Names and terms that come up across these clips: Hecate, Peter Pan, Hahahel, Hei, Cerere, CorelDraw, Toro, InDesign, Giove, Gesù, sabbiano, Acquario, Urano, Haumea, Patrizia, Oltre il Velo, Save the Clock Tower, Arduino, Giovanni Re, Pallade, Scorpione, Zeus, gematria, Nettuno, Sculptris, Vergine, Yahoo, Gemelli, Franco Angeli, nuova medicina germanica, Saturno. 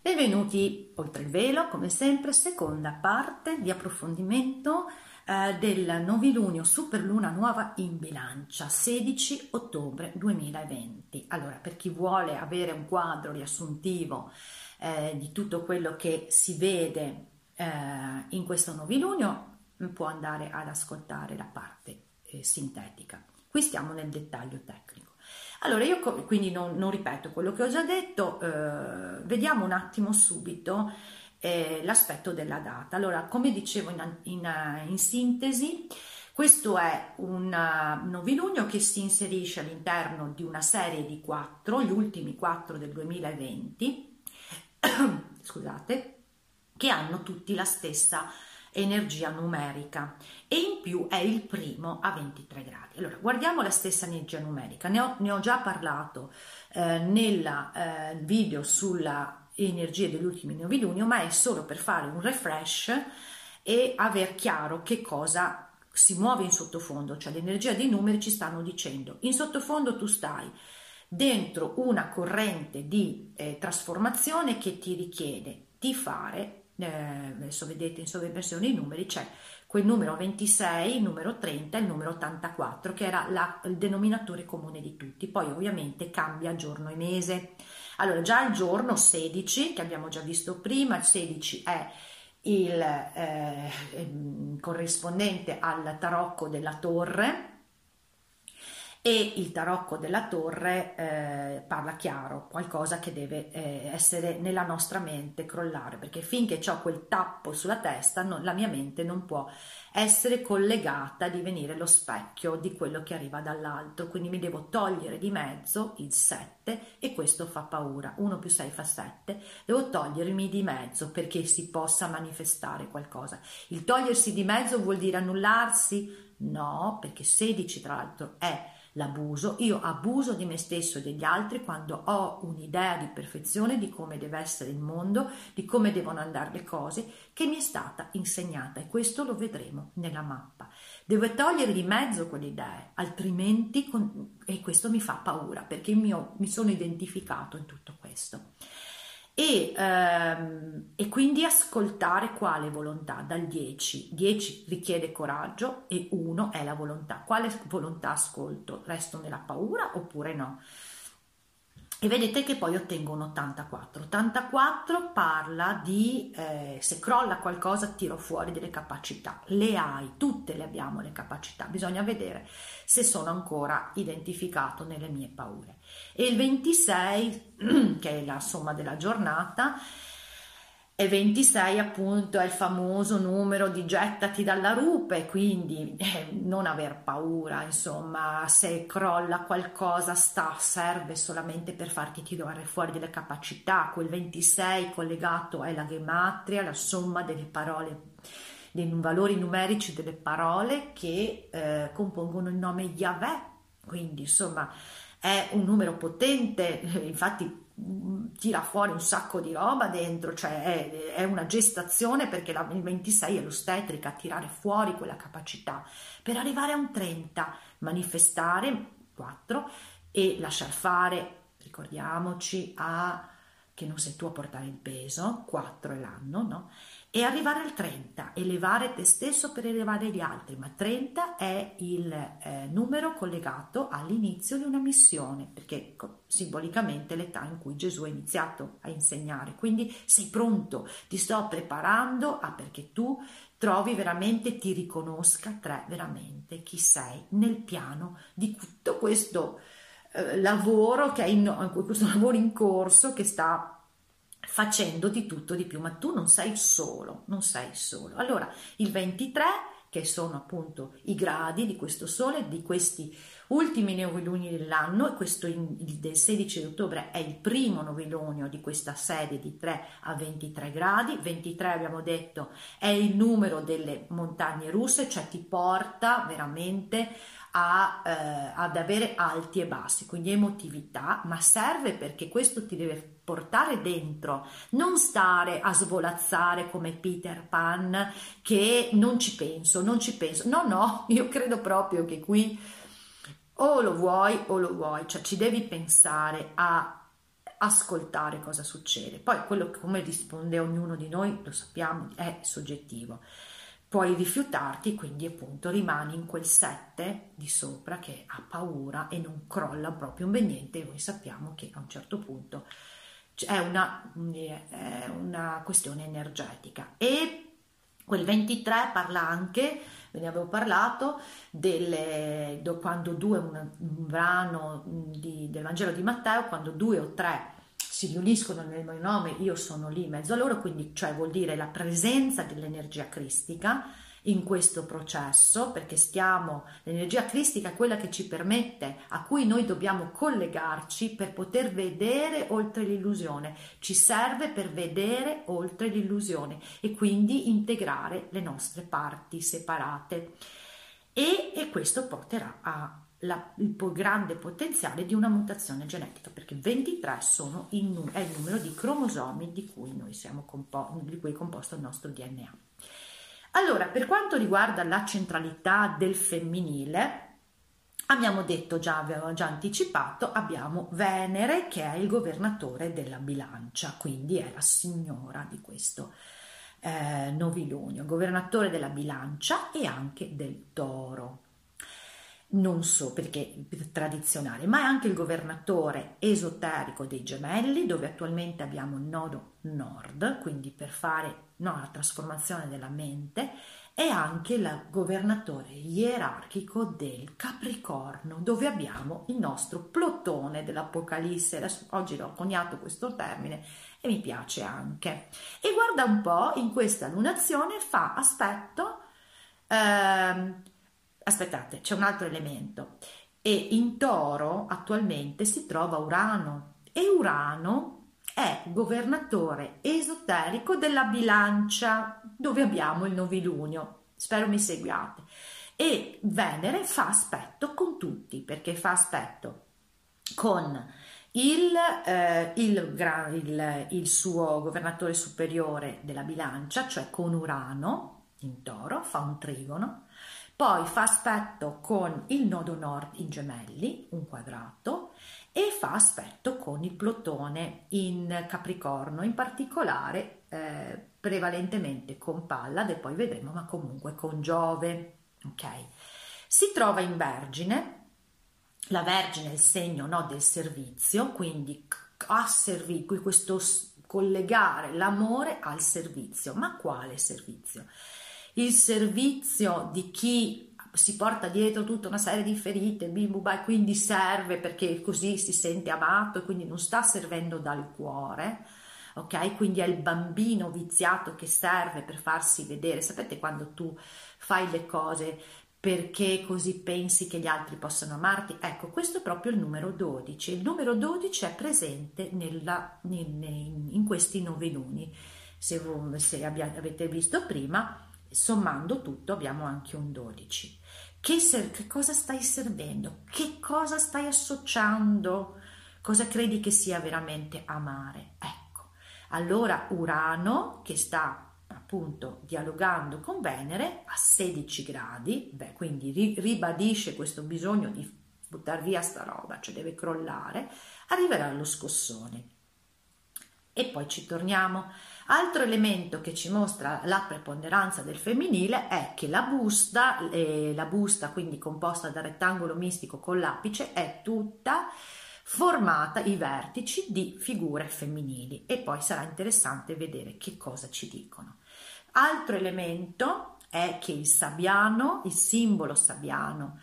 Benvenuti Oltre il Velo, come sempre, seconda parte di approfondimento del Novilunio Superluna Nuova in Bilancia, 16 ottobre 2020. Allora, per chi vuole avere un quadro riassuntivo di tutto quello che si vede in questo Novilunio, può andare ad ascoltare la parte sintetica. Qui stiamo nel dettaglio tecnico. Allora, io quindi non ripeto quello che ho già detto, vediamo un attimo subito l'aspetto della data. Allora, come dicevo in sintesi, questo è un novilunio che si inserisce all'interno di una serie di quattro, gli ultimi quattro del 2020, scusate, che hanno tutti la stessa energia numerica e in più è il primo a 23 gradi. Allora, guardiamo la stessa energia numerica, ne ho già parlato nel video sulla energia degli ultimi novilunio, ma è solo per fare un refresh e aver chiaro che cosa si muove in sottofondo, cioè l'energia dei numeri ci stanno dicendo in sottofondo tu stai dentro una corrente di trasformazione che ti richiede di fare. Adesso vedete in sovraimpressione i numeri, c'è quel numero 26, il numero 30 e il numero 84 che era il denominatore comune di tutti, poi ovviamente cambia giorno e mese. Allora, già il giorno 16 che abbiamo già visto prima, il 16 è il corrispondente al tarocco della torre e il tarocco della torre parla chiaro, qualcosa che deve essere nella nostra mente, crollare, perché finché ho quel tappo sulla testa la mia mente non può essere collegata, divenire lo specchio di quello che arriva dall'alto, quindi mi devo togliere di mezzo il 7 e questo fa paura, 1 più 6 fa 7, devo togliermi di mezzo perché si possa manifestare qualcosa. Il togliersi di mezzo vuol dire annullarsi? No, perché 16 tra l'altro è l'abuso, io abuso di me stesso e degli altri quando ho un'idea di perfezione di come deve essere il mondo, di come devono andare le cose, che mi è stata insegnata e questo lo vedremo nella mappa. Devo togliere di mezzo quelle idee, altrimenti, e questo mi fa paura perché mi sono identificato in tutto questo. E quindi ascoltare quale volontà dal 10, 10 richiede coraggio e 1 è la volontà, quale volontà ascolto, resto nella paura oppure no? E vedete che poi ottengo un 84, 84 parla di se crolla qualcosa tiro fuori delle capacità, le hai, tutte le abbiamo le capacità, bisogna vedere se sono ancora identificato nelle mie paure. E il 26, che è la somma della giornata, e 26 appunto è il famoso numero di gettati dalla rupe, quindi non aver paura, insomma, se crolla qualcosa serve solamente per farti tirare fuori delle capacità. Quel 26 collegato è la gematria, la somma delle parole, dei valori numerici delle parole che compongono il nome Yahweh, quindi insomma è un numero potente, infatti tira fuori un sacco di roba dentro, cioè è una gestazione perché il 26 è l'ostetrica, tirare fuori quella capacità per arrivare a un 30, manifestare 4 e lasciar fare, ricordiamoci che non sei tu a portare il peso, 4 è l'anno, no? E arrivare al 30, elevare te stesso per elevare gli altri, ma 30 è il numero collegato all'inizio di una missione, perché simbolicamente è l'età in cui Gesù ha iniziato a insegnare, quindi sei pronto, ti sto preparando perché tu trovi veramente, ti riconosca veramente chi sei nel piano di tutto questo lavoro che è questo lavoro in corso che sta facendo di tutto di più, ma tu non sei solo, non sei solo. Allora il 23 che sono appunto i gradi di questo Sole, di questi ultimi noviluni dell'anno, e questo del 16 ottobre è il primo novilunio di questa serie di 3 a 23 gradi. 23 abbiamo detto è il numero delle montagne russe, cioè ti porta veramente ad avere alti e bassi, quindi emotività, ma serve perché questo ti deve portare dentro, non stare a svolazzare come Peter Pan che non ci penso, no, io credo proprio che qui o lo vuoi, cioè ci devi pensare a ascoltare cosa succede. Poi quello come risponde ognuno di noi, lo sappiamo, è soggettivo, puoi rifiutarti, quindi appunto rimani in quel 7 di sopra che ha paura e non crolla proprio ben niente, e noi sappiamo che a un certo punto è una questione energetica. E quel 23 parla anche, ve ne avevo parlato, quando un brano del Vangelo di Matteo, quando 2 o 3 si riuniscono nel mio nome, io sono lì in mezzo a loro, quindi cioè vuol dire la presenza dell'energia cristica in questo processo, perché l'energia cristica è quella che ci permette, a cui noi dobbiamo collegarci per poter vedere oltre l'illusione, ci serve per vedere oltre l'illusione e quindi integrare le nostre parti separate, e questo porterà al più grande potenziale di una mutazione genetica, perché 23 è il numero di cromosomi di cui noi siamo di cui è composto il nostro DNA. Allora, per quanto riguarda la centralità del femminile, abbiamo detto già, avevamo già anticipato, abbiamo Venere che è il governatore della bilancia, quindi è la signora di questo novilunio, governatore della bilancia e anche del toro. Non so perché è tradizionale, ma è anche il governatore esoterico dei gemelli, dove attualmente abbiamo il nodo nord, quindi per fare la trasformazione della mente, e anche il governatore ierarchico del Capricorno, dove abbiamo il nostro Plutone dell'Apocalisse. Adesso, oggi l'ho coniato questo termine e mi piace anche. E guarda un po', in questa lunazione fa aspetto... Aspettate, c'è un altro elemento, e in Toro attualmente si trova Urano, e Urano è governatore esoterico della bilancia, dove abbiamo il novilunio, spero mi seguiate, e Venere fa aspetto con tutti, perché fa aspetto con il suo governatore superiore della bilancia, cioè con Urano in Toro, fa un trigono. Poi fa aspetto con il nodo nord in gemelli, un quadrato, e fa aspetto con il Plutone in Capricorno, in particolare prevalentemente con Pallade, poi vedremo, ma comunque con Giove. Okay. Si trova in Vergine, la Vergine è il segno del servizio, quindi questo collegare l'amore al servizio, ma quale servizio? Il servizio di chi si porta dietro tutta una serie di ferite, quindi serve perché così si sente amato, e quindi non sta servendo dal cuore, ok? Quindi è il bambino viziato che serve per farsi vedere. Sapete quando tu fai le cose perché così pensi che gli altri possano amarti? Ecco, questo è proprio il numero 12. Il numero 12 è presente in questi noviluni. Se avete visto prima, sommando tutto abbiamo anche un 12. Che cosa stai servendo? Che cosa stai associando? Cosa credi che sia veramente amare? Ecco, allora Urano, che sta appunto dialogando con Venere a 16 gradi, quindi ribadisce questo bisogno di buttare via sta roba, cioè deve crollare, arriverà allo scossone. E poi ci torniamo. Altro elemento che ci mostra la preponderanza del femminile è che la busta quindi composta dal rettangolo mistico con l'apice, è tutta formata, i vertici, di figure femminili, e poi sarà interessante vedere che cosa ci dicono. Altro elemento è che il sabbiano, il simbolo sabbiano,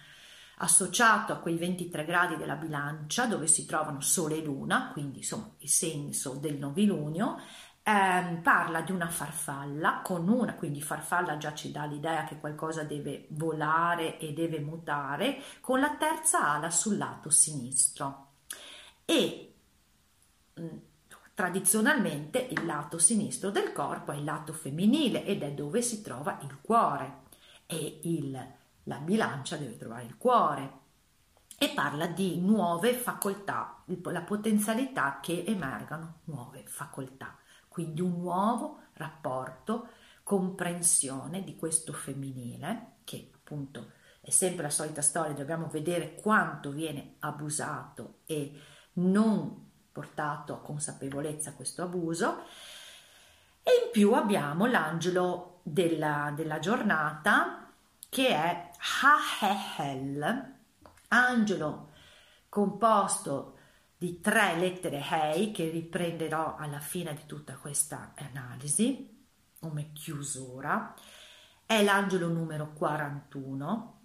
associato a quei 23 gradi della bilancia dove si trovano Sole e Luna, quindi insomma il senso del novilunio, parla di una farfalla con una, quindi farfalla già ci dà l'idea che qualcosa deve volare e deve mutare, con la terza ala sul lato sinistro. E tradizionalmente il lato sinistro del corpo è il lato femminile ed è dove si trova il cuore, e la bilancia deve trovare il cuore. E parla di nuove facoltà, la potenzialità che emergano, nuove facoltà. Quindi un nuovo rapporto, comprensione di questo femminile, che appunto è sempre la solita storia, dobbiamo vedere quanto viene abusato e non portato a consapevolezza questo abuso. E in più abbiamo l'angelo della giornata, che è Hahahel, angelo composto di 3 lettere Hei, che riprenderò alla fine di tutta questa analisi come chiusura. È l'angelo numero 41,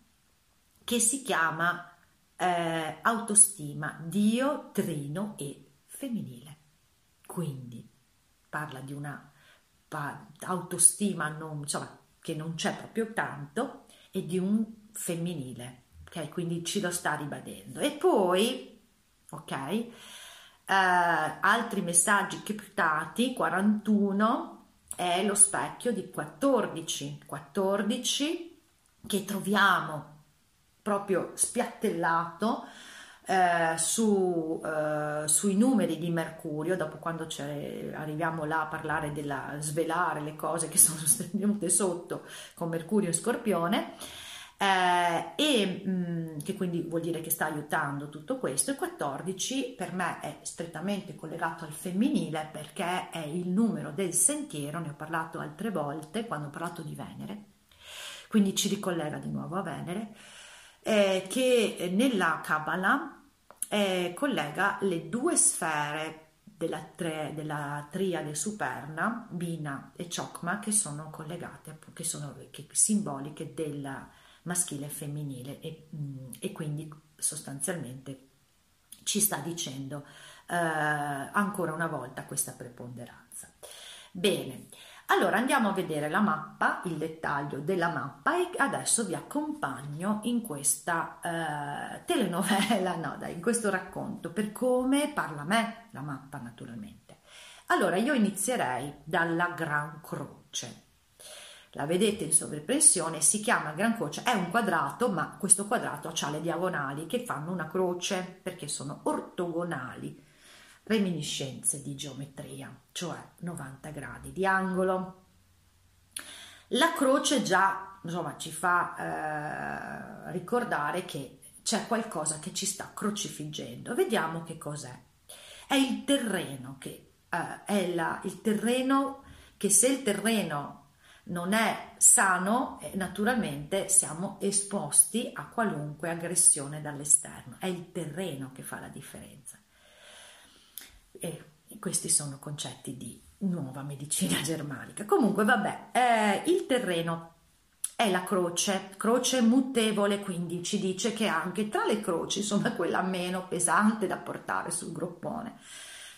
che si chiama autostima, Dio, trino e femminile. Quindi parla di una autostima che non c'è proprio tanto, e di un femminile, ok? Quindi ci lo sta ribadendo. E poi altri messaggi criptati. 41 è lo specchio di 14, che troviamo proprio spiattellato sui numeri di Mercurio. Dopo, quando arriviamo là a parlare svelare le cose che sono venute sotto con Mercurio e Scorpione, che quindi vuol dire che sta aiutando tutto questo. E 14 per me è strettamente collegato al femminile, perché è il numero del sentiero, ne ho parlato altre volte quando ho parlato di Venere, quindi ci ricollega di nuovo a Venere, che nella Kabbalah collega le 2 sfere della triade superna, Bina e Chokma, che sono collegate, che sono simboliche della maschile e femminile, e quindi sostanzialmente ci sta dicendo ancora una volta questa preponderanza. Bene, allora andiamo a vedere la mappa, il dettaglio della mappa, e adesso vi accompagno in questa telenovela, in questo racconto, per come parla a me la mappa, naturalmente. Allora io inizierei dalla Gran Croce. La vedete in sovraimpressione, si chiama Gran Croce, è un quadrato, ma questo quadrato ha le diagonali che fanno una croce, perché sono ortogonali, reminiscenze di geometria, cioè 90 gradi di angolo. La croce già ci fa ricordare che c'è qualcosa che ci sta crocifiggendo. Vediamo che cos'è. È il terreno, se il terreno non è sano, naturalmente siamo esposti a qualunque aggressione dall'esterno. È il terreno che fa la differenza. E questi sono concetti di nuova medicina germanica. Comunque, il terreno è la croce mutevole, quindi ci dice che anche tra le croci, quella meno pesante da portare sul groppone,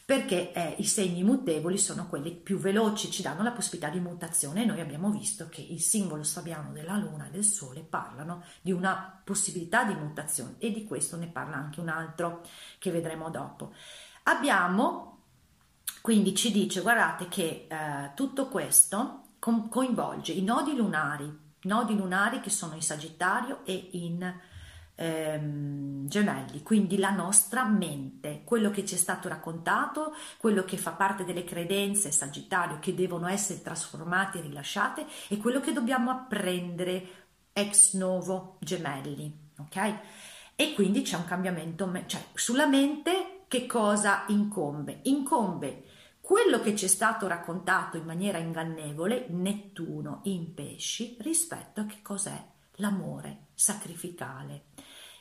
perché i segni mutevoli sono quelli più veloci, ci danno la possibilità di mutazione. Noi abbiamo visto che il simbolo sabiano della luna e del sole parlano di una possibilità di mutazione, e di questo ne parla anche un altro che vedremo dopo. Quindi ci dice, guardate che tutto questo coinvolge i nodi lunari che sono in Sagittario e in Gemelli, quindi la nostra mente, quello che ci è stato raccontato, quello che fa parte delle credenze Sagittario, che devono essere trasformate e rilasciate, e quello che dobbiamo apprendere ex novo Gemelli, ok? E quindi c'è un cambiamento, sulla mente che cosa incombe? Incombe quello che ci è stato raccontato in maniera ingannevole, Nettuno in Pesci, rispetto a che cos'è l'amore sacrificale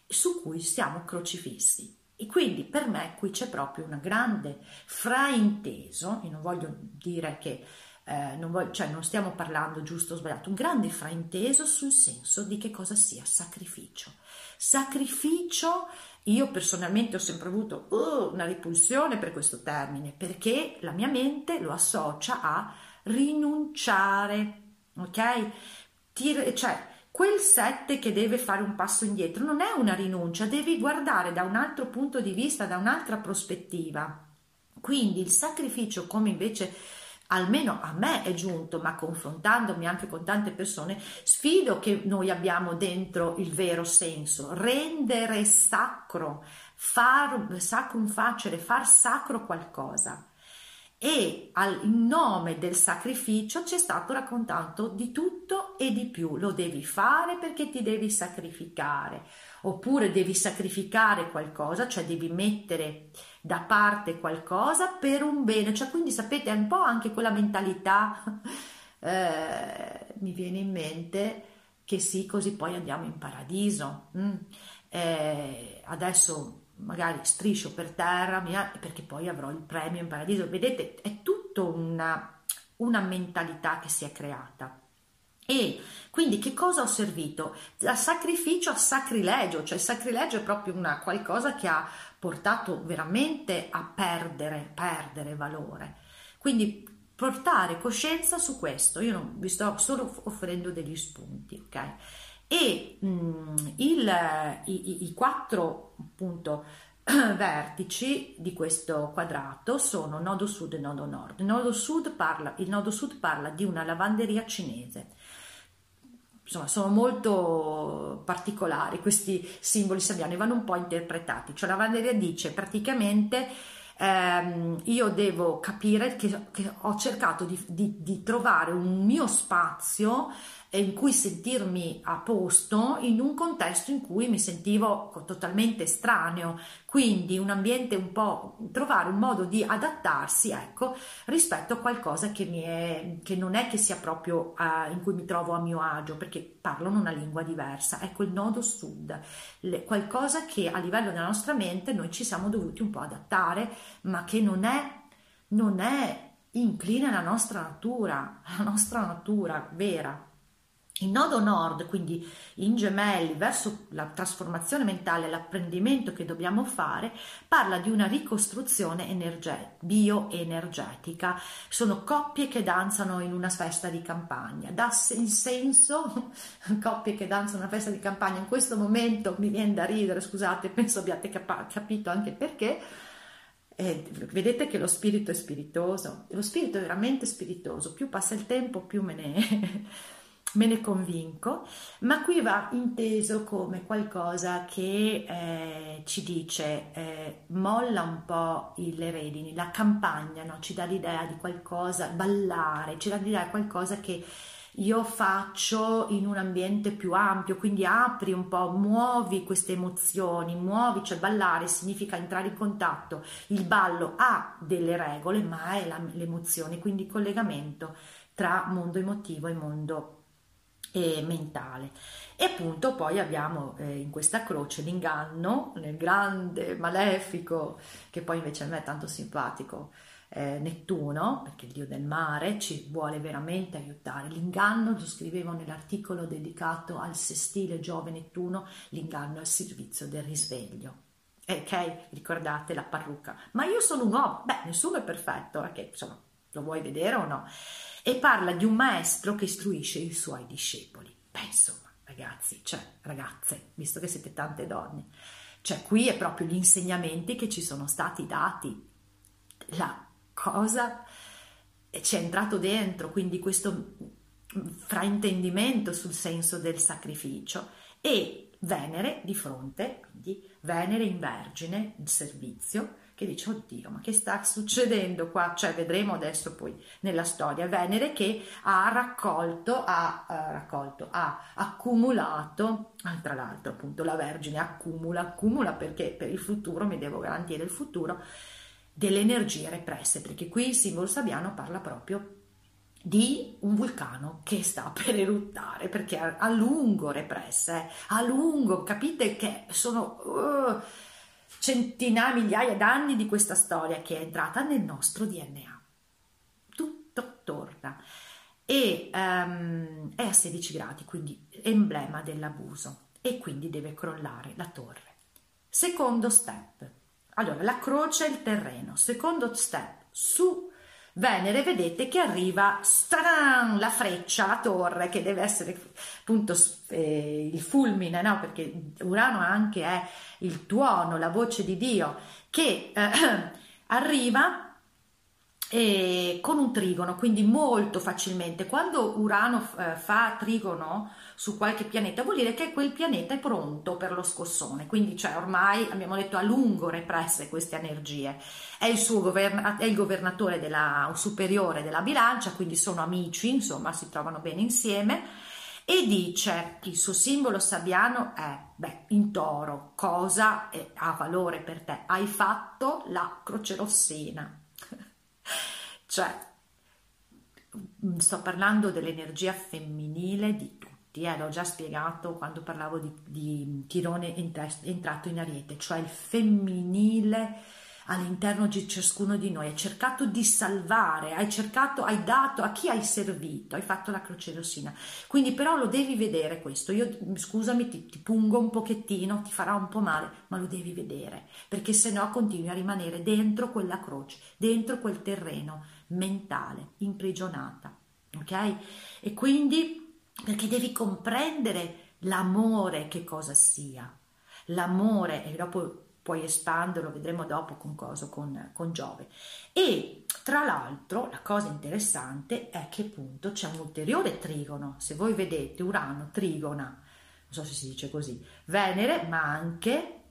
su cui siamo crocifissi. E quindi per me qui c'è proprio un grande frainteso, e non voglio dire che non stiamo parlando giusto o sbagliato, un grande frainteso sul senso di che cosa sia sacrificio. Sacrificio Io personalmente ho sempre avuto una ripulsione per questo termine, perché la mia mente lo associa a rinunciare, ok? Cioè, quel 7 che deve fare un passo indietro non è una rinuncia, devi guardare da un altro punto di vista, da un'altra prospettiva. Quindi il sacrificio, come invece almeno a me è giunto, ma confrontandomi anche con tante persone, sfido che noi abbiamo dentro il vero senso, rendere sacro, far sacrum facere, far sacro qualcosa. E in nome del sacrificio ci è stato raccontato di tutto e di più. Lo devi fare perché ti devi sacrificare, oppure devi sacrificare qualcosa, cioè devi mettere da parte qualcosa per un bene. Cioè, quindi sapete, è un po' anche quella mentalità, mi viene in mente, che sì, così poi andiamo in paradiso. Adesso magari striscio per terra perché poi avrò il premio in paradiso. Vedete, è tutta una mentalità che si è creata. E quindi che cosa ho servito? Da sacrificio a sacrilegio, cioè il sacrilegio è proprio una qualcosa che ha portato veramente a perdere valore. Quindi portare coscienza su questo. Io non vi sto solo offrendo degli spunti, ok? E i quattro, appunto, vertici di questo quadrato sono nodo sud e nodo nord. Il nodo sud parla di una lavanderia cinese. Insomma, sono molto particolari questi simboli sabbiani, vanno un po' interpretati. Cioè, la lavanderia dice praticamente io devo capire che ho cercato di trovare un mio spazio in cui sentirmi a posto, in un contesto in cui mi sentivo totalmente estraneo, quindi un ambiente un po', trovare un modo di adattarsi, ecco, rispetto a qualcosa che non è che sia proprio in cui mi trovo a mio agio, perché parlano una lingua diversa. Ecco il nodo sud, qualcosa che a livello della nostra mente noi ci siamo dovuti un po' adattare, ma che non è incline alla nostra natura, alla nostra natura vera. Il nodo nord, quindi in Gemelli, verso la trasformazione mentale, l'apprendimento che dobbiamo fare, parla di una ricostruzione bioenergetica. Sono coppie che danzano in una festa di campagna. Dà senso, coppie che danzano in una festa di campagna, in questo momento mi viene da ridere, scusate, penso abbiate capito anche perché. Vedete che lo spirito è spiritoso, lo spirito è veramente spiritoso, più passa il tempo più me ne convinco, ma qui va inteso come qualcosa che ci dice molla un po' le redini, la campagna, no? Ci dà l'idea di qualcosa, ballare, ci dà l'idea di qualcosa che io faccio in un ambiente più ampio, quindi apri un po', muovi queste emozioni, cioè ballare significa entrare in contatto, il ballo ha delle regole ma è l'emozione, quindi il collegamento tra mondo emotivo e mondo mentale. E appunto poi abbiamo in questa croce l'inganno, nel grande malefico, che poi invece a me è tanto simpatico, Nettuno, perché il dio del mare ci vuole veramente aiutare. L'inganno, lo scrivevo nell'articolo dedicato al sestile Giove Nettuno, l'inganno al servizio del risveglio. Ok, ricordate la parrucca, ma io sono un uomo, beh, nessuno è perfetto, perché insomma lo vuoi vedere o no? E parla di un maestro che istruisce i suoi discepoli. Beh, insomma, ragazzi, cioè ragazze, visto che siete tante donne, cioè qui è proprio gli insegnamenti che ci sono stati dati, la cosa ci è entrato dentro, quindi questo fraintendimento sul senso del sacrificio. E Venere di fronte, quindi Venere in Vergine, il servizio, che dice oddio, ma che sta succedendo qua? Cioè, vedremo adesso poi nella storia. Venere che ha accumulato, tra l'altro appunto la Vergine accumula perché per il futuro, mi devo garantire il futuro, delle energie represse, perché qui il simbolo sabbiano parla proprio di un vulcano che sta per eruttare, perché a lungo represse, a lungo, capite che sono centinaia, migliaia d'anni di questa storia che è entrata nel nostro DNA. Tutto torna. E è a 16 gradi, quindi emblema dell'abuso, e quindi deve crollare la torre. Secondo step. Allora, la croce è il terreno. Secondo step, su Venere vedete che arriva la freccia, la torre, che deve essere appunto il fulmine, no? Perché Urano anche è il tuono, la voce di Dio, che arriva con un trigono, quindi molto facilmente. Quando Urano fa trigono su qualche pianeta vuol dire che quel pianeta è pronto per lo scossone, quindi cioè, ormai abbiamo detto a lungo represse queste energie, è il governatore o superiore della bilancia, quindi sono amici, insomma si trovano bene insieme, e dice che il suo simbolo sabbiano è in toro, cosa ha valore per te, hai fatto la croce rossina, cioè sto parlando dell'energia femminile di tutto. L'ho già spiegato quando parlavo di Chirone entrato in Ariete, cioè il femminile all'interno di ciascuno di noi. Hai cercato di salvare, hai dato a chi hai servito, hai fatto la croce rossina. Quindi però lo devi vedere questo. Io, scusami, ti pungo un pochettino, ti farà un po' male, ma lo devi vedere, perché se no continui a rimanere dentro quella croce, dentro quel terreno mentale, imprigionata, ok? E quindi... perché devi comprendere l'amore, che cosa sia l'amore, e dopo puoi espanderlo, vedremo dopo con Giove. E tra l'altro la cosa interessante è che appunto c'è un ulteriore trigono, se voi vedete Urano trigona, non so se si dice così, Venere, ma anche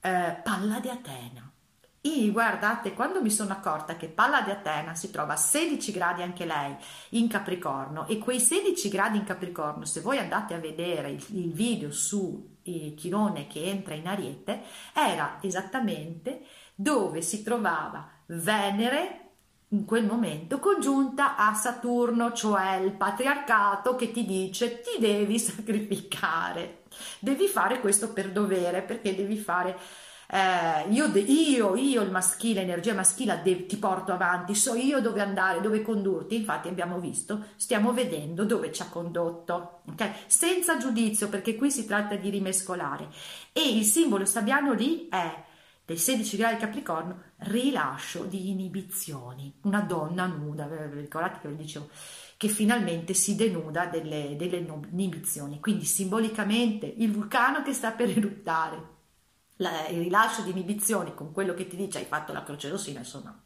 Pallade Atena. E guardate, quando mi sono accorta che Pallade Atena si trova a 16 gradi anche lei in Capricorno, e quei 16 gradi in Capricorno, se voi andate a vedere il video su Chirone che entra in Ariete, era esattamente dove si trovava Venere in quel momento congiunta a Saturno, cioè il patriarcato che ti dice ti devi sacrificare, devi fare questo per dovere, perché devi fare... io il maschile, energia maschile, ti porto avanti, so io dove andare, dove condurti. Infatti abbiamo visto, stiamo vedendo dove ci ha condotto, okay? Senza giudizio, perché qui si tratta di rimescolare. E il simbolo sabbiano lì è dei 16 gradi Capricorno, rilascio di inibizioni, una donna nuda, ricordate che vi dicevo che finalmente si denuda delle inibizioni, quindi simbolicamente il vulcano che sta per eruttare, il rilascio di inibizioni con quello che ti dice hai fatto la croce rossina, insomma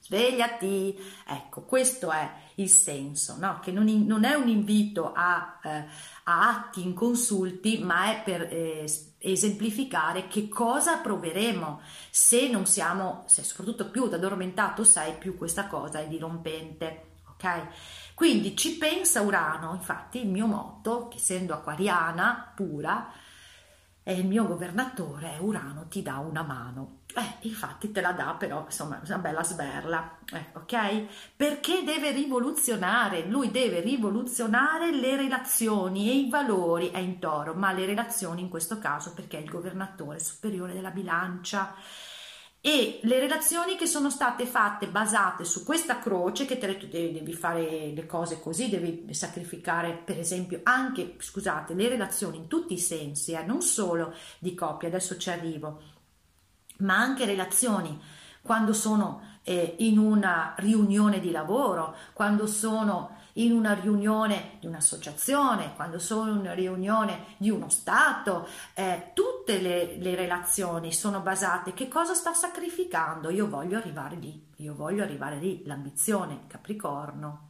svegliati, ecco, questo è il senso, no? Che non è un invito a atti inconsulti, ma è per esemplificare che cosa proveremo se soprattutto più addormentato sei, più questa cosa è dirompente, ok? Quindi ci pensa Urano. Infatti il mio motto, che essendo acquariana pura, il mio governatore è Urano, ti dà una mano. Infatti te la dà, però insomma una bella sberla, ok? Perché deve rivoluzionare, lui deve rivoluzionare le relazioni e i valori, è in toro, ma le relazioni in questo caso perché è il governatore superiore della bilancia, e le relazioni che sono state fatte basate su questa croce che tu devi fare le cose così, devi sacrificare, per esempio anche, scusate, le relazioni in tutti i sensi, non solo di coppia, adesso ci arrivo, ma anche relazioni quando sono in una riunione di lavoro, quando sono in una riunione di un'associazione, quando sono in una riunione di uno Stato, tutte le relazioni sono basate, che cosa sta sacrificando? Io voglio arrivare lì, l'ambizione, Capricorno.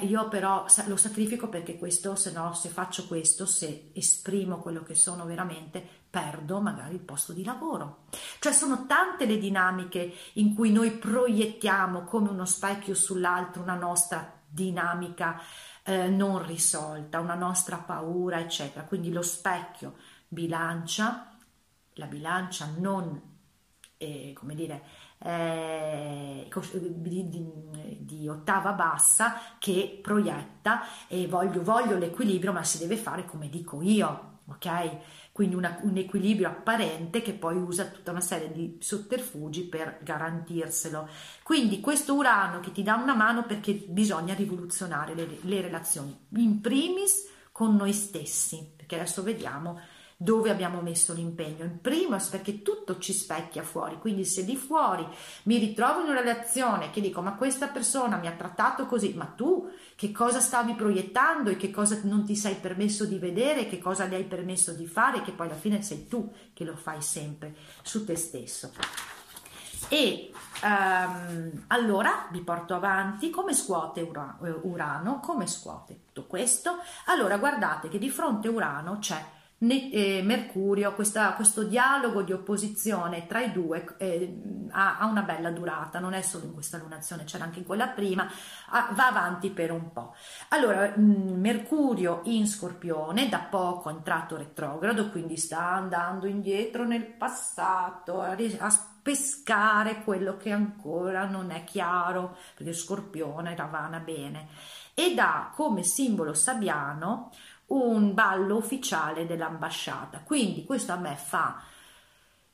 Io però lo sacrifico perché questo, se no, se faccio questo, se esprimo quello che sono veramente, perdo magari il posto di lavoro. Cioè sono tante le dinamiche in cui noi proiettiamo come uno specchio sull'altro una nostra dinamica non risolta, una nostra paura, eccetera. Quindi lo specchio bilancia, la bilancia non come dire di ottava bassa, che proietta e voglio l'equilibrio, ma si deve fare come dico io, ok? Quindi un equilibrio apparente che poi usa tutta una serie di sotterfugi per garantirselo. Quindi questo Urano che ti dà una mano, perché bisogna rivoluzionare le relazioni, in primis con noi stessi, perché adesso vediamo dove abbiamo messo l'impegno. In primis perché tutto ci specchia fuori, quindi se di fuori mi ritrovo in una relazione che dico ma questa persona mi ha trattato così, ma tu che cosa stavi proiettando e che cosa non ti sei permesso di vedere, che cosa le hai permesso di fare, che poi alla fine sei tu che lo fai sempre su te stesso. E allora vi porto avanti come scuote Urano, come scuote tutto questo. Allora guardate che di fronte a Urano c'è Mercurio, questo dialogo di opposizione tra i due ha una bella durata, non è solo in questa lunazione, c'era anche in quella prima, va avanti per un po'. Allora Mercurio in Scorpione, da poco è entrato retrogrado, quindi sta andando indietro nel passato a pescare quello che ancora non è chiaro, perché Scorpione ravana bene, ed ha come simbolo sabbiano un ballo ufficiale dell'ambasciata, quindi questo a me fa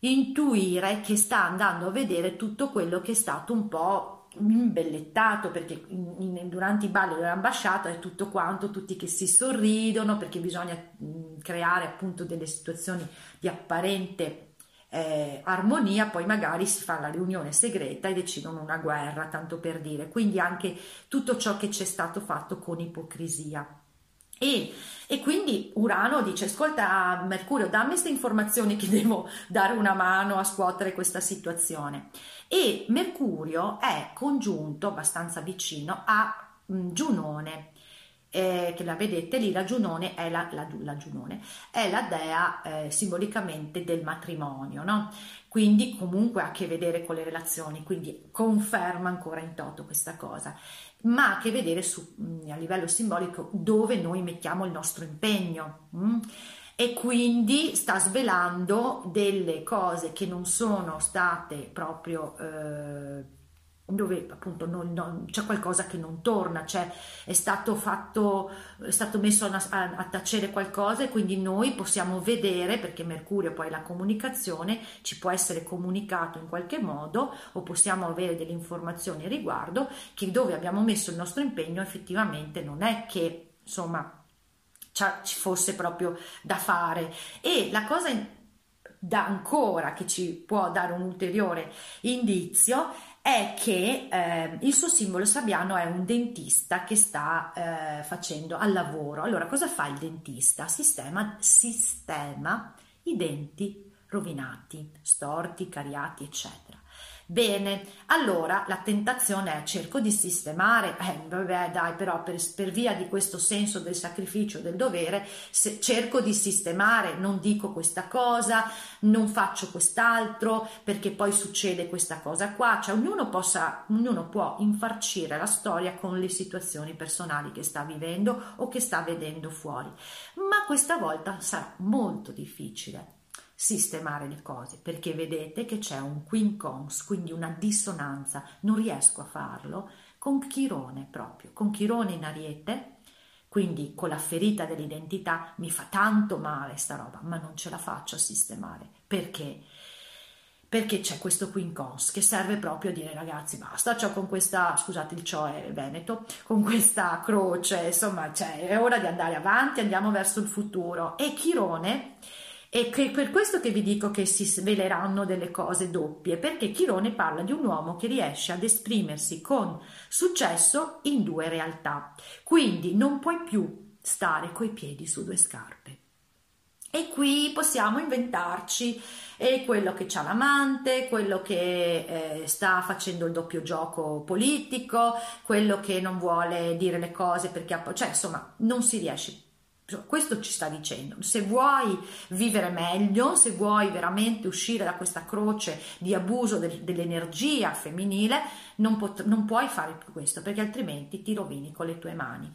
intuire che sta andando a vedere tutto quello che è stato un po' imbellettato, perché durante i balli dell'ambasciata è tutto quanto, tutti che si sorridono, perché bisogna creare appunto delle situazioni di apparente armonia, poi magari si fa la riunione segreta e decidono una guerra, tanto per dire, quindi anche tutto ciò che c'è stato fatto con ipocrisia. E quindi Urano dice: ascolta Mercurio, dammi queste informazioni che devo dare una mano a scuotere questa situazione. E Mercurio è congiunto abbastanza vicino a Giunone, che la vedete lì, la Giunone è la Giunone è la dea simbolicamente del matrimonio, no? Quindi comunque ha a che vedere con le relazioni, quindi conferma ancora in toto questa cosa, ma ha a che vedere a livello simbolico dove noi mettiamo il nostro impegno, e quindi sta svelando delle cose che non sono state proprio dove appunto c'è qualcosa che non torna, cioè è stato messo a tacere qualcosa, e quindi noi possiamo vedere, perché Mercurio poi la comunicazione ci può essere comunicato in qualche modo, o possiamo avere delle informazioni riguardo che dove abbiamo messo il nostro impegno effettivamente non è che insomma ci fosse proprio da fare. E la cosa ancora che ci può dare un ulteriore indizio è che il suo simbolo sabbiano è un dentista che sta facendo al lavoro. Allora cosa fa il dentista? Sistema i denti rovinati, storti, cariati, eccetera. Bene, allora la tentazione è: cerco di sistemare, vabbè dai, però per via di questo senso del sacrificio, del dovere, cerco di sistemare, non dico questa cosa, non faccio quest'altro, perché poi succede questa cosa qua, cioè ognuno può infarcire la storia con le situazioni personali che sta vivendo o che sta vedendo fuori, ma questa volta sarà molto difficile sistemare le cose, perché vedete che c'è un quincunx, quindi una dissonanza, non riesco a farlo con Chirone, proprio con Chirone in Ariete, quindi con la ferita dell'identità, mi fa tanto male sta roba, ma non ce la faccio a sistemare, perché c'è questo quincunx che serve proprio a dire ragazzi basta, cioè con questa, scusate il ciò è veneto, con questa croce, insomma, cioè è ora di andare avanti, andiamo verso il futuro. E Chirone, e che per questo che vi dico che si sveleranno delle cose doppie, perché Chirone parla di un uomo che riesce ad esprimersi con successo in due realtà, quindi non puoi più stare coi piedi su due scarpe. E qui possiamo inventarci quello che c'ha l'amante, quello che sta facendo il doppio gioco politico, quello che non vuole dire le cose perché cioè insomma non si riesce. Questo ci sta dicendo: se vuoi vivere meglio, se vuoi veramente uscire da questa croce di abuso dell'energia femminile, non puoi fare più questo, perché altrimenti ti rovini con le tue mani.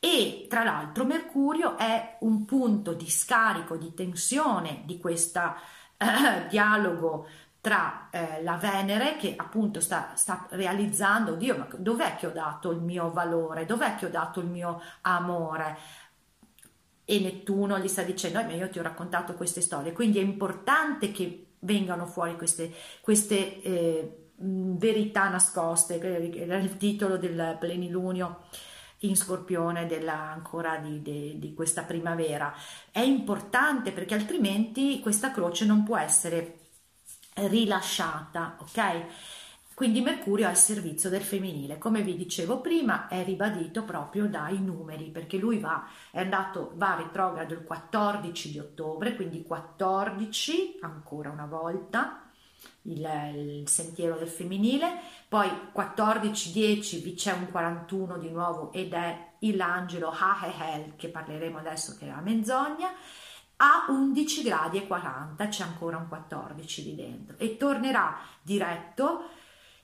E tra l'altro Mercurio è un punto di scarico, di tensione di questo dialogo tra la Venere, che appunto sta realizzando: Dio, ma dov'è che ho dato il mio valore? Dov'è che ho dato il mio amore? E Nettuno gli sta dicendo: io ti ho raccontato queste storie, quindi è importante che vengano fuori queste verità nascoste. Era il titolo del plenilunio in Scorpione ancora di questa primavera. È importante perché altrimenti questa croce non può essere rilasciata, ok? Quindi Mercurio è al servizio del femminile, come vi dicevo prima, è ribadito proprio dai numeri, perché lui va retrogrado il 14 di ottobre, quindi 14 ancora una volta il sentiero del femminile, poi 14-10 c'è un 41 di nuovo ed è l'angelo Hahahel, che parleremo adesso, che è la menzogna. A 11 gradi e 40 c'è ancora un 14 lì dentro e tornerà diretto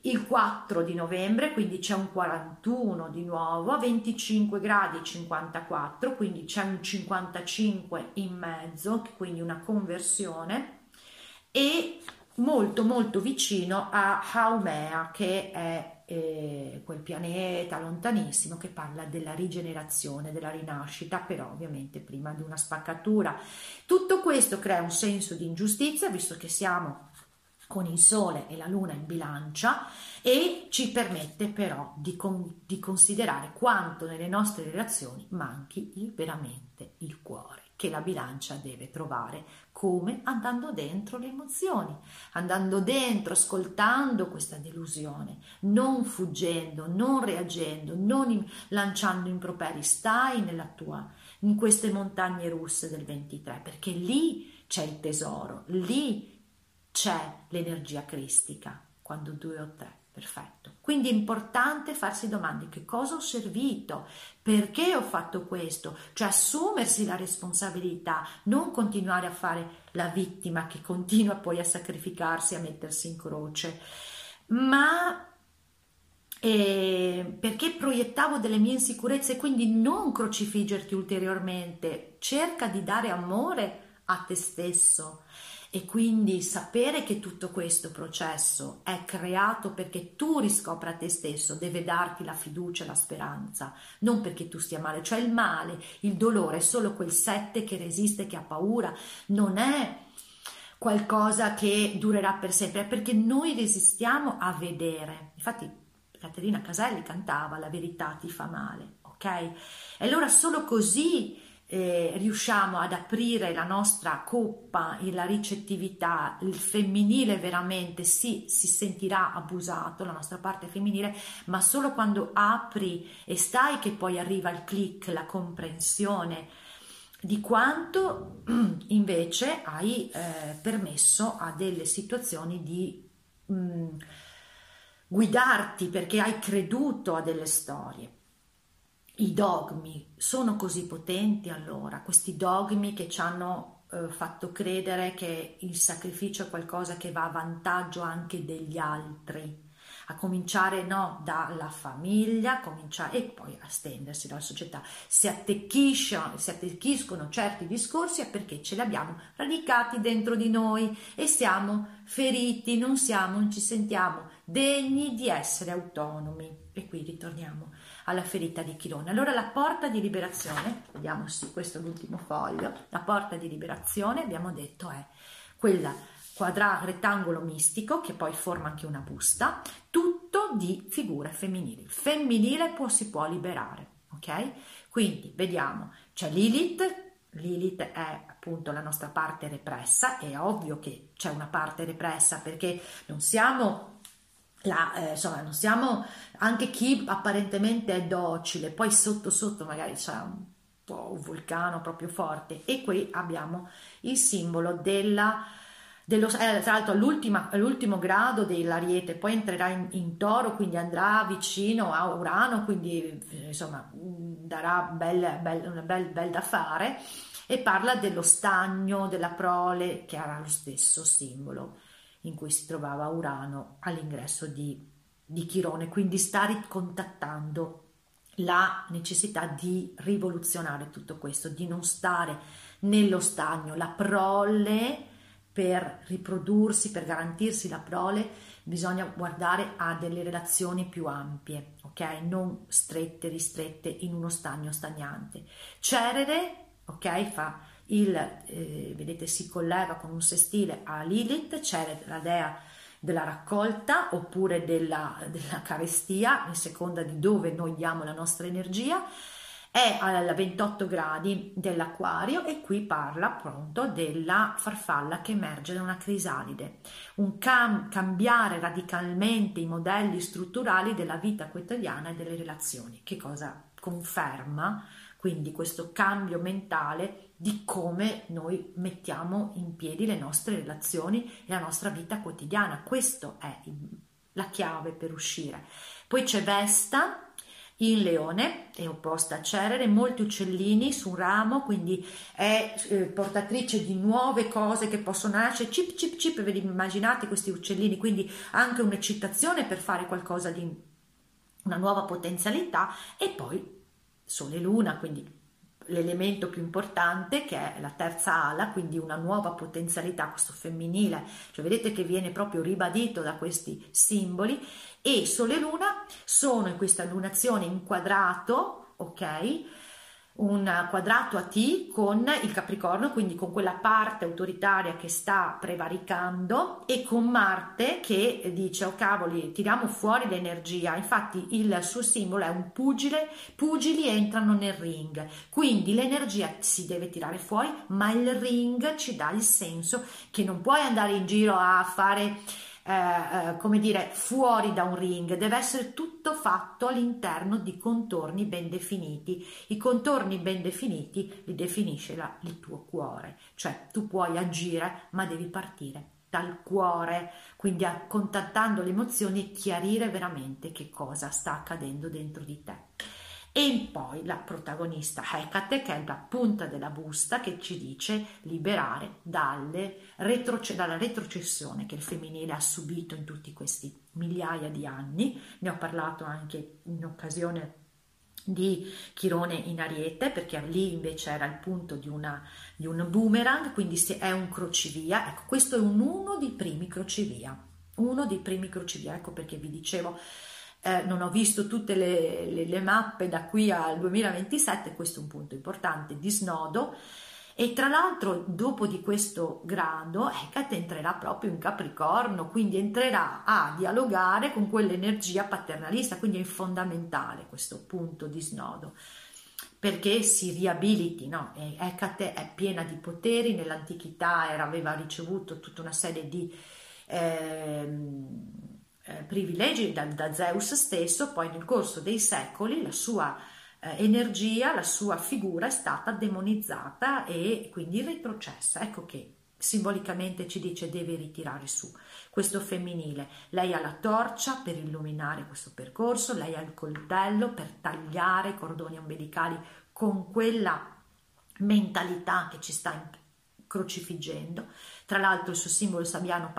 il 4 di novembre, quindi c'è un 41 di nuovo, a 25 gradi e 54, quindi c'è un 55 in mezzo, quindi una conversione, e molto molto vicino a Haumea, che è quel pianeta lontanissimo che parla della rigenerazione, della rinascita, però ovviamente prima di una spaccatura. Tutto questo crea un senso di ingiustizia, visto che siamo con il Sole e la Luna in Bilancia, e ci permette però di considerare quanto nelle nostre relazioni manchi veramente il cuore, che la Bilancia deve trovare, come andando dentro le emozioni, andando dentro, ascoltando questa delusione, non fuggendo, non reagendo, non lanciando improperi. Stai in queste montagne russe del 23, perché lì c'è il tesoro, lì c'è l'energia cristica, quando 2 o 3. Perfetto. Quindi è importante farsi domande: che cosa ho servito? Perché ho fatto questo? Cioè assumersi la responsabilità, non continuare a fare la vittima che continua poi a sacrificarsi, a mettersi in croce. Ma perché proiettavo delle mie insicurezze, quindi non crocifiggerti ulteriormente, cerca di dare amore a te stesso. E quindi sapere che tutto questo processo è creato perché tu riscopra te stesso, deve darti la fiducia e la speranza, non perché tu stia male. Cioè il male, il dolore è solo quel 7 che resiste, che ha paura, non è qualcosa che durerà per sempre, è perché noi resistiamo a vedere. Infatti Caterina Caselli cantava: la verità ti fa male, ok? E allora solo così riusciamo ad aprire la nostra coppa e la ricettività. Il femminile veramente si sentirà abusato, la nostra parte femminile, ma solo quando apri e stai che poi arriva il click, la comprensione di quanto invece hai permesso a delle situazioni di guidarti, perché hai creduto a delle storie. I dogmi sono così potenti, allora, questi dogmi che ci hanno fatto credere che il sacrificio è qualcosa che va a vantaggio anche degli altri, a cominciare dalla famiglia, e poi a stendersi dalla società. Si attecchiscono certi discorsi è perché ce li abbiamo radicati dentro di noi e siamo feriti, non ci sentiamo degni di essere autonomi. E qui ritorniamo alla ferita di Chirone. Allora la porta di liberazione, vediamo se questo è l'ultimo foglio, la porta di liberazione, abbiamo detto, è quella rettangolo mistico che poi forma anche una busta, tutto di figure femminili. Il femminile si può liberare, ok? Quindi vediamo, c'è Lilith. Lilith è appunto la nostra parte repressa, è ovvio che c'è una parte repressa, perché non siamo... non siamo, anche chi apparentemente è docile, poi sotto sotto magari c'è un po' un vulcano proprio forte. E qui abbiamo il simbolo tra l'altro all'ultimo grado dell'Ariete, poi entrerà in Toro, quindi andrà vicino a Urano, quindi insomma darà bel da fare, e parla dello stagno, della prole, che era lo stesso simbolo in cui si trovava Urano all'ingresso di Chirone. Quindi sta ricontattando la necessità di rivoluzionare tutto questo, di non stare nello stagno. La prole, per riprodursi, per garantirsi la prole, bisogna guardare a delle relazioni più ampie, ok? Non strette, ristrette in uno stagno stagnante. Cerere, ok, vedete, si collega con un sestile a Lilith. C'è la dea della raccolta oppure della carestia, in seconda di dove noi diamo la nostra energia. È alla 28 gradi dell'Acquario e qui parla appunto della farfalla che emerge da una crisalide, un cambiare radicalmente i modelli strutturali della vita quotidiana e delle relazioni. Che cosa conferma? Quindi questo cambio mentale di come noi mettiamo in piedi le nostre relazioni e la nostra vita quotidiana. Questa è la chiave per uscire. Poi c'è Vesta in Leone, è opposta a Cerere, molti uccellini su un ramo, quindi è portatrice di nuove cose che possono nascere, cip cip cip, ve li immaginate questi uccellini, quindi anche un'eccitazione per fare qualcosa di una nuova potenzialità. E poi Sole e Luna, quindi l'elemento più importante che è la terza ala, quindi una nuova potenzialità, questo femminile, cioè vedete che viene proprio ribadito da questi simboli. E Sole e Luna sono in questa lunazione in quadrato, ok? Un quadrato a T con il Capricorno, quindi con quella parte autoritaria che sta prevaricando, e con Marte che dice: oh cavoli, tiriamo fuori l'energia. Infatti il suo simbolo è un pugile, pugili entrano nel ring, quindi l'energia si deve tirare fuori, ma il ring ci dà il senso che non puoi andare in giro a fare come dire fuori da un ring, deve essere tutto fatto all'interno di contorni ben definiti. I contorni ben definiti li definisce il tuo cuore, cioè tu puoi agire ma devi partire dal cuore, quindi contattando le emozioni e chiarire veramente che cosa sta accadendo dentro di te. E poi la protagonista Ecate, che è la punta della busta, che ci dice liberare dalla retrocessione che il femminile ha subito in tutti questi migliaia di anni. Ne ho parlato anche in occasione di Chirone in Ariete, perché lì invece era il punto di un boomerang, quindi se è un crocevia. Ecco, questo è uno dei primi crocevia, ecco perché vi dicevo non ho visto tutte le mappe da qui al 2027, questo è un punto importante di snodo. E tra l'altro dopo di questo grado Hecate entrerà proprio in Capricorno, quindi entrerà a dialogare con quell'energia paternalista, quindi è fondamentale questo punto di snodo perché si riabiliti, no? Hecate è piena di poteri, nell'antichità aveva ricevuto tutta una serie di privilegi da Zeus stesso. Poi nel corso dei secoli la sua energia, la sua figura è stata demonizzata e quindi retrocessa. Ecco che simbolicamente ci dice: deve ritirare su questo femminile. Lei ha la torcia per illuminare questo percorso, lei ha il coltello per tagliare i cordoni ombelicali con quella mentalità che ci sta crocifiggendo. Tra l'altro il suo simbolo sabbiano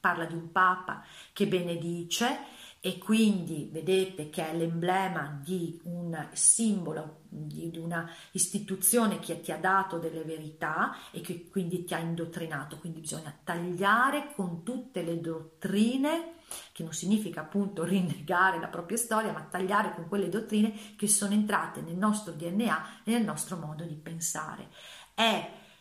parla di un papa che benedice, e quindi vedete che è l'emblema di un simbolo, di una istituzione che ti ha dato delle verità e che quindi ti ha indottrinato. Quindi bisogna tagliare con tutte le dottrine, che non significa appunto rinnegare la propria storia, ma tagliare con quelle dottrine che sono entrate nel nostro DNA e nel nostro modo di pensare.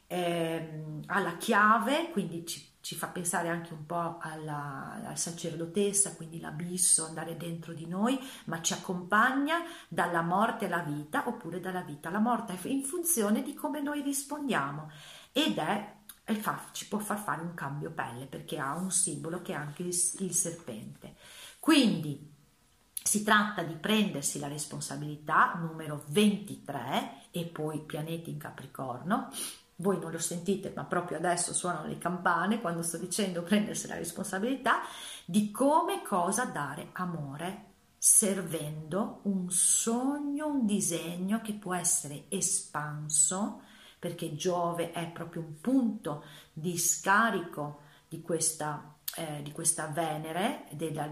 Alla chiave, quindi ci fa pensare anche un po' alla sacerdotessa, quindi l'abisso, andare dentro di noi, ma ci accompagna dalla morte alla vita oppure dalla vita alla morte, in funzione di come noi rispondiamo, ed ci può far fare un cambio pelle perché ha un simbolo che è anche il serpente. Quindi si tratta di prendersi la responsabilità, numero 23, e poi pianeti in Capricorno. Voi non lo sentite, ma proprio adesso suonano le campane quando sto dicendo prendersi la responsabilità di come, cosa dare amore, servendo un sogno, un disegno che può essere espanso, perché Giove è proprio un punto di scarico di questa Venere, della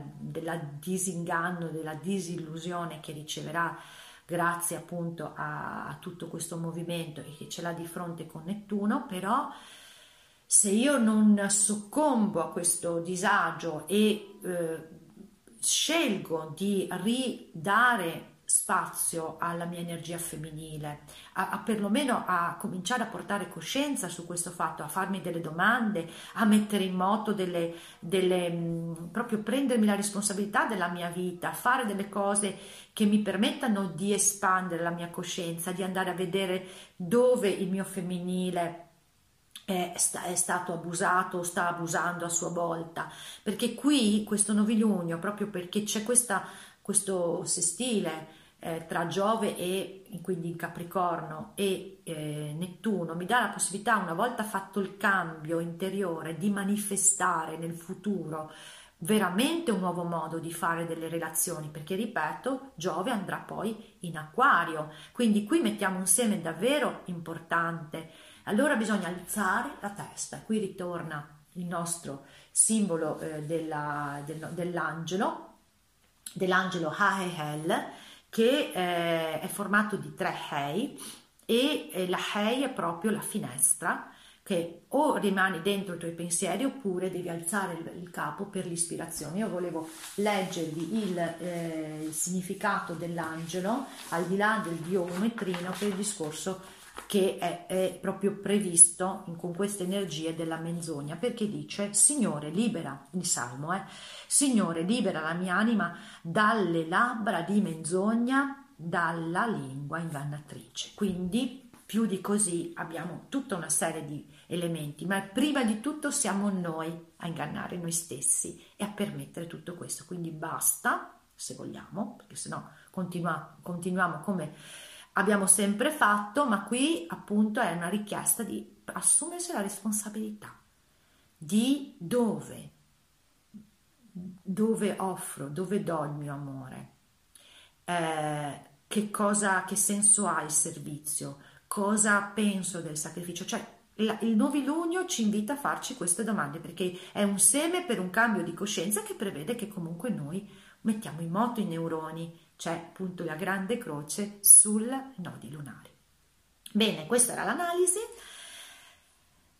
disinganno, della disillusione che riceverà grazie appunto a tutto questo movimento e che ce l'ha di fronte con Nettuno. Però se io non soccombo a questo disagio e scelgo di ridare spazio alla mia energia femminile, a perlomeno a cominciare a portare coscienza su questo fatto, a farmi delle domande, a mettere in moto proprio prendermi la responsabilità della mia vita, a fare delle cose che mi permettano di espandere la mia coscienza, di andare a vedere dove il mio femminile è stato abusato o sta abusando a sua volta, perché qui questo novilunio, proprio perché c'è questo sestile tra Giove e quindi in Capricorno e Nettuno, mi dà la possibilità, una volta fatto il cambio interiore, di manifestare nel futuro veramente un nuovo modo di fare delle relazioni, perché ripeto, Giove andrà poi in Acquario, quindi qui mettiamo un seme davvero importante. Allora bisogna alzare la testa, qui ritorna il nostro simbolo dell'angelo, dell'angelo Hahahel, che è formato di 3 Hei, e la Hei è proprio la finestra, che o rimani dentro i tuoi pensieri oppure devi alzare il capo per l'ispirazione. Io volevo leggervi il significato dell'angelo, al di là del geometrino, per il discorso che è proprio previsto con queste energie della menzogna, perché dice: Signore, libera, il salmo Signore, libera la mia anima dalle labbra di menzogna, dalla lingua ingannatrice. Quindi più di così abbiamo tutta una serie di elementi, ma prima di tutto siamo noi a ingannare noi stessi e a permettere tutto questo, quindi basta, se vogliamo, perché sennò continuiamo come abbiamo sempre fatto, ma qui appunto è una richiesta di assumersi la responsabilità di dove offro, dove do il mio amore, che senso ha il servizio, cosa penso del sacrificio. Cioè il novilunio ci invita a farci queste domande, perché è un seme per un cambio di coscienza che prevede che comunque noi mettiamo in moto i neuroni. C'è appunto la grande croce sul nodi lunari. Bene, questa era l'analisi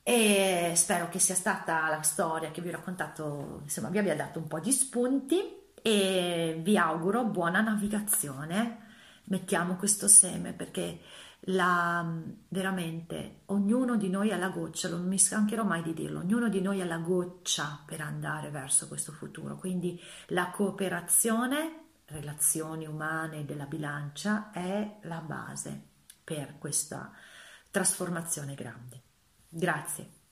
e spero che sia stata la storia che vi ho raccontato, insomma, vi abbia dato un po' di spunti, e vi auguro buona navigazione. Mettiamo questo seme, perché veramente ognuno di noi ha la goccia, non mi stancherò mai di dirlo, ognuno di noi ha la goccia per andare verso questo futuro, quindi la cooperazione, relazioni umane della bilancia è la base per questa trasformazione grande. Grazie.